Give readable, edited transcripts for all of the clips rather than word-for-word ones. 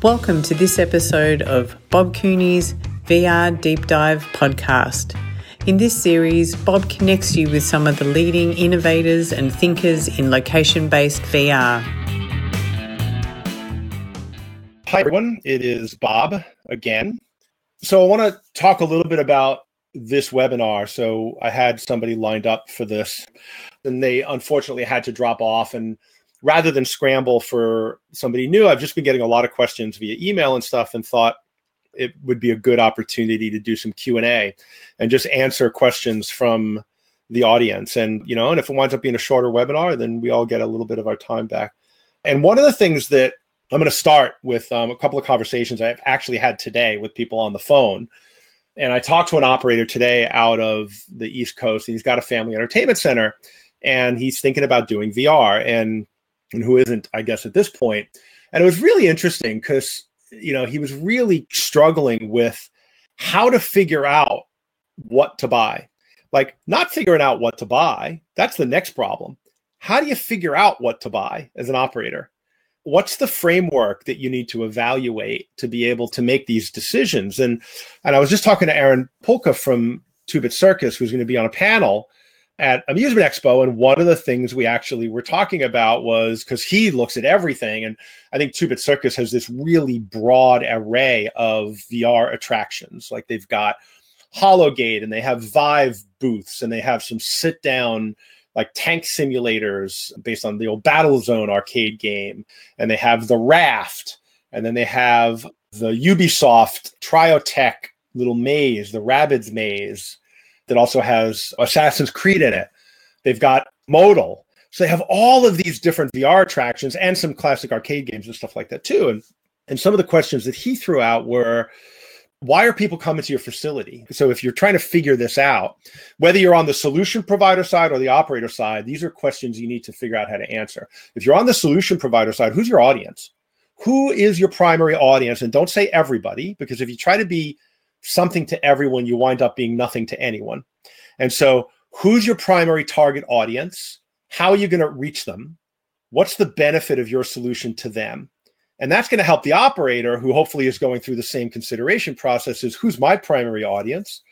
Welcome to this episode of Bob Cooney's VR Deep Dive podcast. In this series, Bob connects you with some of the leading innovators and thinkers in location-based VR. Hi everyone, it is Bob again. So I want to talk a little bit about this webinar. So I had somebody lined up for this and they unfortunately had to drop off, and rather than scramble for somebody new, I've just been getting a lot of questions via email and stuff and thought it would be a good opportunity to do some Q&A and just answer questions from the audience. And, you know, and if it winds up being a shorter webinar, then we all get a little bit of our time back. And one of the things that I'm going to start with a couple of conversations I've actually had today with people on the phone. And I talked to an operator today out of the East Coast, and he's got a family entertainment center and he's thinking about doing VR. And who isn't, I guess, at this point. And it was really interesting because, you know, he was really struggling with how to figure out what to buy. Like, not figuring out what to buy, that's the next problem. How do you figure out what to buy as an operator? What's the framework that you need to evaluate to be able to make these decisions? And I was just talking to Aaron Polka from Two Bit Circus, who's going to be on a panel at Amusement Expo. And one of the things we actually were talking about was, because he looks at everything, and I think Two Bit Circus has this really broad array of VR attractions. Like, they've got Hollowgate and they have Vive booths and they have some sit down like tank simulators based on the old Battlezone arcade game. And they have the Raft, and then they have the Ubisoft Triotech little maze, the Rabbids maze, that also has Assassin's Creed in it. They've got Modal. So they have all of these different VR attractions and some classic arcade games and stuff like that too. And some of the questions that he threw out were, why are people coming to your facility? So if you're trying to figure this out, whether you're on the solution provider side or the operator side, these are questions you need to figure out how to answer. If you're on the solution provider side, who's your audience? Who is your primary audience? And don't say everybody, because if you try to be something to everyone, you wind up being nothing to anyone. And so, who's your primary target audience? How are you going to reach them? What's the benefit of your solution to them? And that's going to help the operator, who hopefully is going through the same consideration process, is who's my primary audience?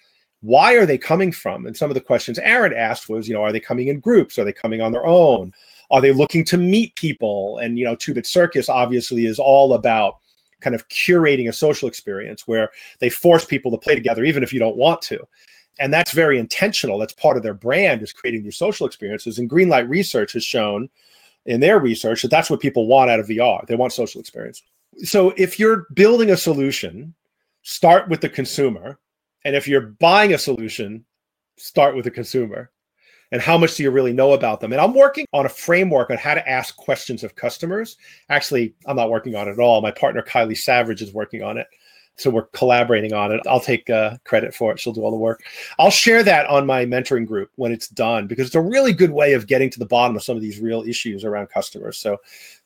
Why are they coming from? And some of the questions Aaron asked was, you know, are they coming in groups? Are they coming on their own? Are they looking to meet people? And, you know, Two Bit Circus obviously is all about kind of curating a social experience where they force people to play together, even if you don't want to. And that's very intentional. That's part of their brand, is creating these social experiences. And Greenlight Research has shown in their research that that's what people want out of VR. They want social experience. So if you're building a solution, start with the consumer. And if you're buying a solution, start with the consumer. And how much do you really know about them? And I'm working on a framework on how to ask questions of customers. Actually, I'm not working on it at all. My partner, Kylie Savage, is working on it. So we're collaborating on it. I'll take credit for it. She'll do all the work. I'll share that on my mentoring group when it's done, because it's a really good way of getting to the bottom of some of these real issues around customers. So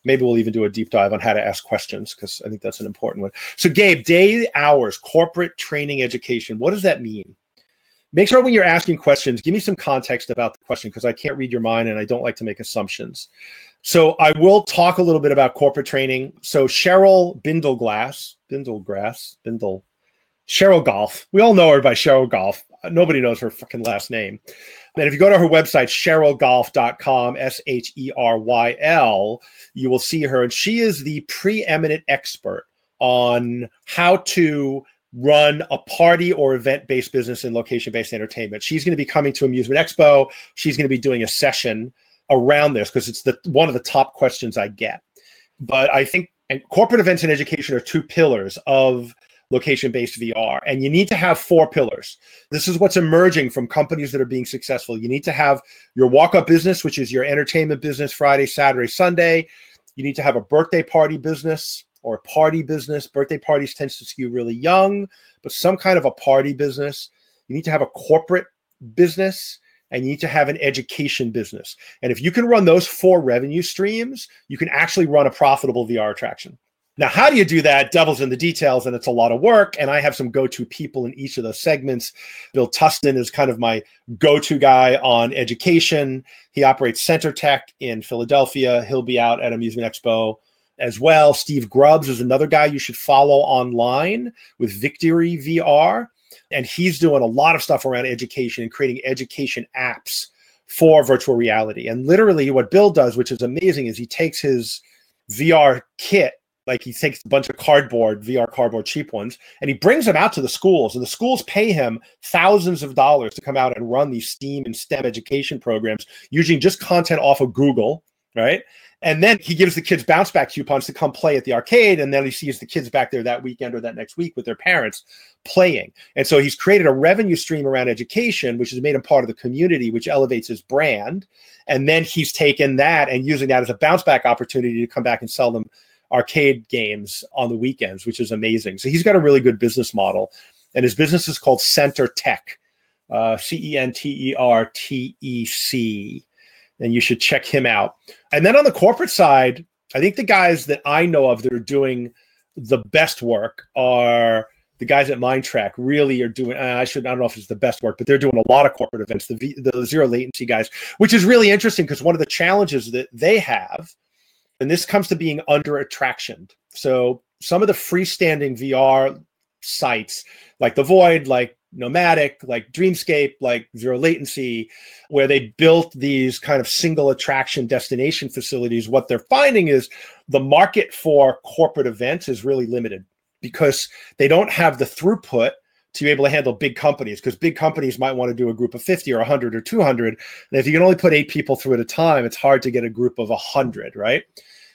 maybe we'll even do a deep dive on how to ask questions, because I think that's an important one. So Gabe, day, hours, corporate training, education. What does that mean? Make sure when you're asking questions, give me some context about the question, because I can't read your mind and I don't like to make assumptions. So I will talk a little bit about corporate training. So Sheryl Bindleglass, Cheryl Golf. We all know her by Cheryl Golf. Nobody knows her fucking last name. And if you go to her website, CherylGolf.com, SHERYL, you will see her. And she is the preeminent expert on how to run a party or event-based business in location-based entertainment. She's going to be coming to Amusement Expo. She's going to be doing a session around this, because it's one of the top questions I get. But I think corporate events and education are two pillars of location-based VR, and you need to have four pillars. This is what's emerging from companies that are being successful. You need to have your walk-up business, which is your entertainment business, Friday, Saturday, Sunday. You need to have a birthday party business, or a party business. Birthday parties tends to skew really young, but some kind of a party business. You need to have a corporate business, and you need to have an education business. And if you can run those four revenue streams, you can actually run a profitable VR attraction. Now, how do you do that? Devil's in the details, and it's a lot of work. And I have some go-to people in each of those segments. Bill Tustin is kind of my go-to guy on education. He operates Center Tech in Philadelphia. He'll be out at Amusement Expo. as well. Steve Grubbs is another guy you should follow online with Victory VR. And he's doing a lot of stuff around education and creating education apps for virtual reality. And literally what Bill does, which is amazing, is he takes his VR kit, like he takes a bunch of cardboard, VR cardboard, cheap ones, and he brings them out to the schools. And the schools pay him thousands of dollars to come out and run these STEAM and STEM education programs using just content off of Google, right? And then he gives the kids bounce back coupons to come play at the arcade. And then he sees the kids back there that weekend or that next week with their parents playing. And so he's created a revenue stream around education, which has made him part of the community, which elevates his brand. And then he's taken that and using that as a bounce back opportunity to come back and sell them arcade games on the weekends, which is amazing. So he's got a really good business model. And his business is called Center Tech, CENTERTEC. And you should check him out. And then on the corporate side, I think the guys that I know of that are doing the best work are the guys at MindTrack. Really are doing, I don't know if it's the best work, but they're doing a lot of corporate events, the Zero Latency guys, which is really interesting because one of the challenges that they have, and this comes to being under-attractioned. So some of the freestanding VR sites like The Void, like Nomadic, like Dreamscape, like Zero Latency, where they built these kind of single attraction destination facilities, what they're finding is the market for corporate events is really limited because they don't have the throughput to be able to handle big companies, because big companies might want to do a group of 50 or 100 or 200. And if you can only put 8 people through at a time, it's hard to get a group of 100, right?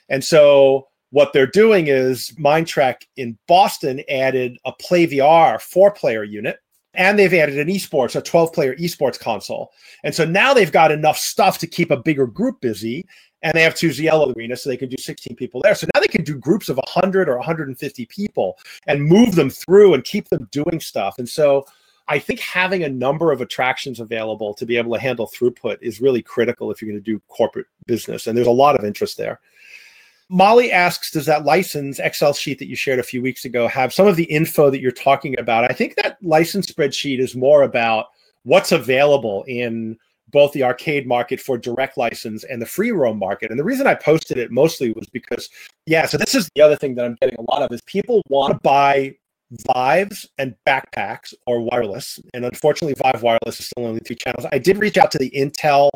And so what they're doing is MindTrack in Boston added a PlayVR 4-player unit, and they've added an esports, a 12-player esports console. And so now they've got enough stuff to keep a bigger group busy, and they have 2 Ziello arenas, so they can do 16 people there. So now they can do groups of 100 or 150 people and move them through and keep them doing stuff. And so I think having a number of attractions available to be able to handle throughput is really critical if you're going to do corporate business, and there's a lot of interest there. Molly asks, does that license Excel sheet that you shared a few weeks ago have some of the info that you're talking about? I think that license spreadsheet is more about what's available in both the arcade market for direct license and the free roam market. And the reason I posted it mostly was because, so this is the other thing that I'm getting a lot of is people want to buy Vives and backpacks or wireless. And unfortunately, Vive Wireless is still only 3 channels. I did reach out to the Intel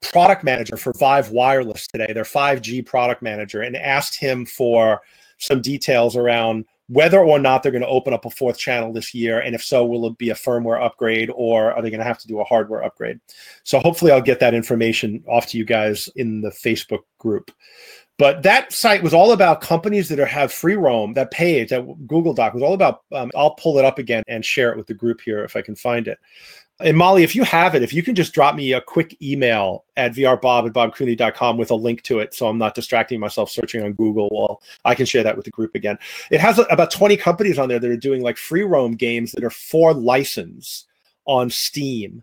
product manager for Vive Wireless today, their 5G product manager, and asked him for some details around whether or not they're going to open up a 4th channel this year. And if so, will it be a firmware upgrade or are they going to have to do a hardware upgrade? So hopefully I'll get that information off to you guys in the Facebook group. But that site was all about companies that have free roam. That page, that Google Doc was all about, I'll pull it up again and share it with the group here if I can find it. And Molly, if you have it, if you can just drop me a quick email at vrbob@bobcooney.com with a link to it so I'm not distracting myself searching on Google, well, I can share that with the group again. It has about 20 companies on there that are doing like free roam games that are for license on Steam.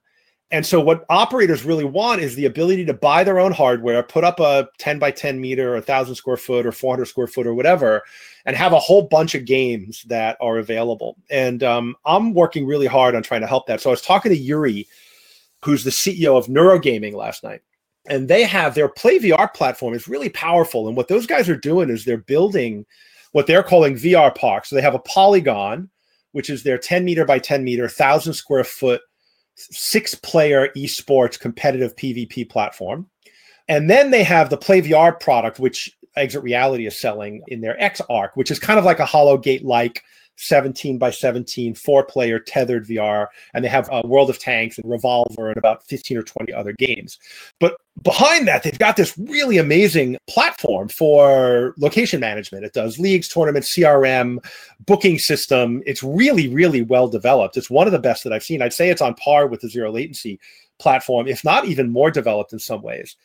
And so what operators really want is the ability to buy their own hardware, put up a 10x10 meter or 1,000 square foot or 400 square foot or whatever, and have a whole bunch of games that are available. And I'm working really hard on trying to help that. So I was talking to Yuri, who's the CEO of Neurogaming last night, and they have their PlayVR platform is really powerful. And what those guys are doing is they're building what they're calling VR parks. So they have a Polygon, which is their 10-meter by 10-meter, 1,000 square foot, 6-player esports competitive PvP platform. And then they have the PlayVR product, which Exit Reality is selling in their X-Arc, which is kind of like a Hollowgate-like 17-by-17, 4-player tethered VR. And they have World of Tanks and Revolver and about 15 or 20 other games. But behind that, they've got this really amazing platform for location management. It does leagues, tournaments, CRM, booking system. It's really, really well developed. It's one of the best that I've seen. I'd say it's on par with the Zero Latency platform, if not even more developed in some ways.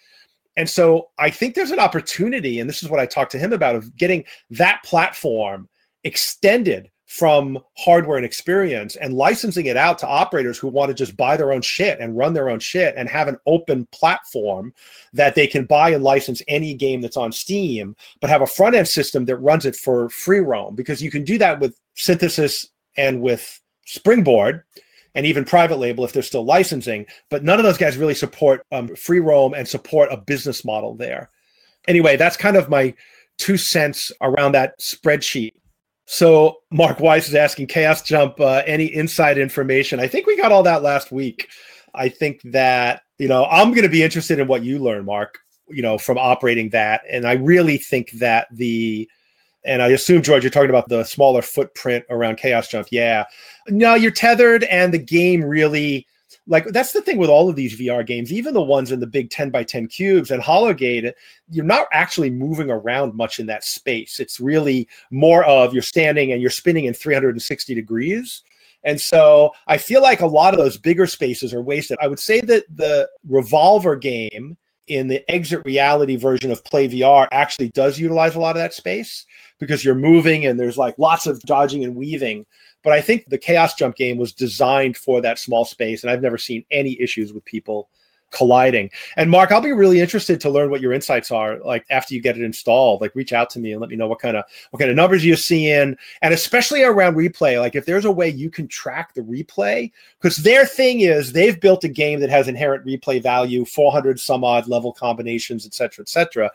And so I think there's an opportunity, and this is what I talked to him about, of getting that platform extended from hardware and experience and licensing it out to operators who want to just buy their own shit and run their own shit and have an open platform that they can buy and license any game that's on Steam, but have a front end system that runs it for free roam, because you can do that with Synthesis and with Springboard and even private label if they're still licensing, but none of those guys really support free roam and support a business model there. Anyway, that's kind of my 2 cents around that spreadsheet. So Mark Weiss is asking Chaos Jump, any inside information? I think we got all that last week. I think that, you know, I'm going to be interested in what you learn, Mark, you know, from operating that. And I really think that and I assume, George, you're talking about the smaller footprint around Chaos Jump. Yeah. No, you're tethered, and the game really, like, that's the thing with all of these VR games, even the ones in the big 10 by 10 cubes and Hollowgate, you're not actually moving around much in that space. It's really more of you're standing and you're spinning in 360 degrees. And so I feel like a lot of those bigger spaces are wasted. I would say that the Revolver game in the Exit Reality version of PlayVR actually does utilize a lot of that space because you're moving and there's like lots of dodging and weaving. But I think the Chaos Jump game was designed for that small space, and I've never seen any issues with people colliding. And Mark, I'll be really interested to learn what your insights are, like after you get it installed. Like, reach out to me and let me know what kind of numbers you're seeing, and especially around replay. Like, if there's a way you can track the replay, because their thing is they've built a game that has inherent replay value, 400 some odd level combinations, et cetera, et cetera.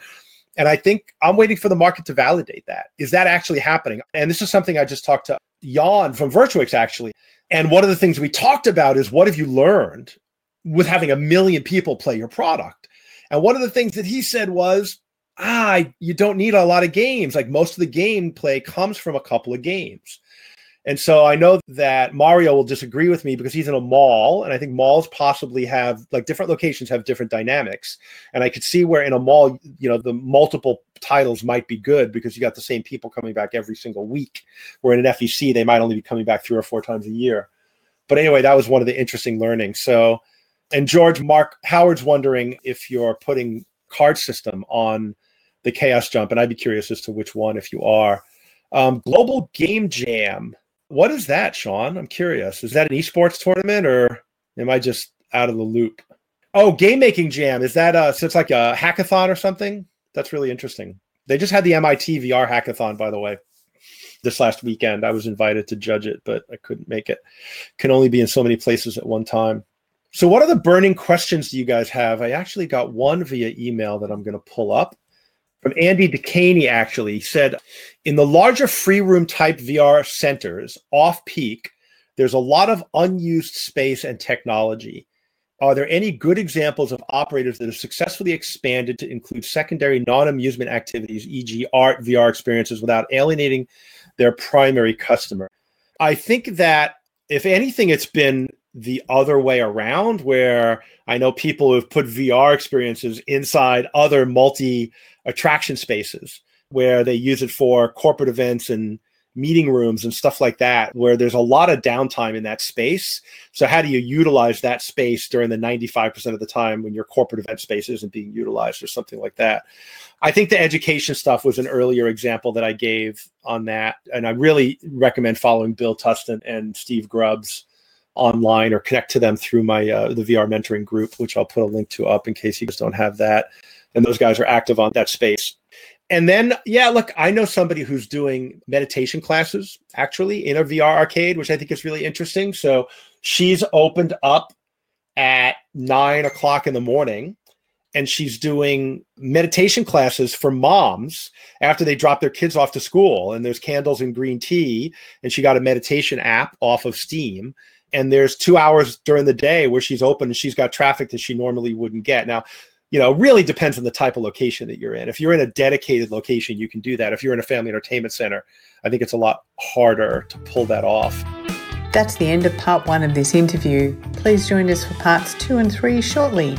And I think I'm waiting for the market to validate that. Is that actually happening? And this is something I just talked to Jan from Virtuix, actually. And one of the things we talked about is, what have you learned with having 1 million people play your product? And one of the things that he said was, you don't need a lot of games. Like, most of the gameplay comes from a couple of games. And so I know that Mario will disagree with me because he's in a mall, and I think malls possibly have, like, different locations have different dynamics. And I could see where in a mall, you know, the multiple titles might be good because you got the same people coming back every single week, where in an FEC, they might only be coming back 3 or 4 times a year. But anyway, that was one of the interesting learnings. So, and George, Mark Howard's wondering if you're putting card system on the Chaos Jump, and I'd be curious as to which one, if you are. Global Game Jam. What is that, Sean? I'm curious. Is that an esports tournament, or am I just out of the loop? Oh, Game Making Jam. Is that so it's like a hackathon or something? That's really interesting. They just had the MIT VR hackathon, by the way, this last weekend. I was invited to judge it, but I couldn't make it. Can only be in so many places at one time. So what are the burning questions do you guys have? I actually got one via email that I'm going to pull up. From Andy DeCaney, actually. He said, in the larger free room type VR centers, off peak, there's a lot of unused space and technology. Are there any good examples of operators that have successfully expanded to include secondary non-amusement activities, e.g. art, VR experiences, without alienating their primary customer? I think that, if anything, it's been the other way around, where I know people who have put VR experiences inside other multi-attraction spaces, where they use it for corporate events and meeting rooms and stuff like that, where there's a lot of downtime in that space. So how do you utilize that space during the 95% of the time when your corporate event space isn't being utilized, or something like that? I think the education stuff was an earlier example that I gave on that. And I really recommend following Bill Tustin and Steve Grubbs online, or connect to them through my the VR mentoring group, which I'll put a link to up in case you just don't have that. And those guys are active on that space. And then, yeah, look, I know somebody who's doing meditation classes, actually, in a VR arcade, which I think is really interesting. So she's opened up at 9:00 in the morning, and she's doing meditation classes for moms after they drop their kids off to school. And there's candles and green tea, and she got a meditation app off of Steam. And there's 2 hours during the day where she's open, and she's got traffic that she normally wouldn't get. Now, you know, it really depends on the type of location that you're in. If you're in a dedicated location, you can do that. If you're in a family entertainment center, I think it's a lot harder to pull that off. That's the end of part 1 of this interview. Please join us for parts 2 and 3 shortly.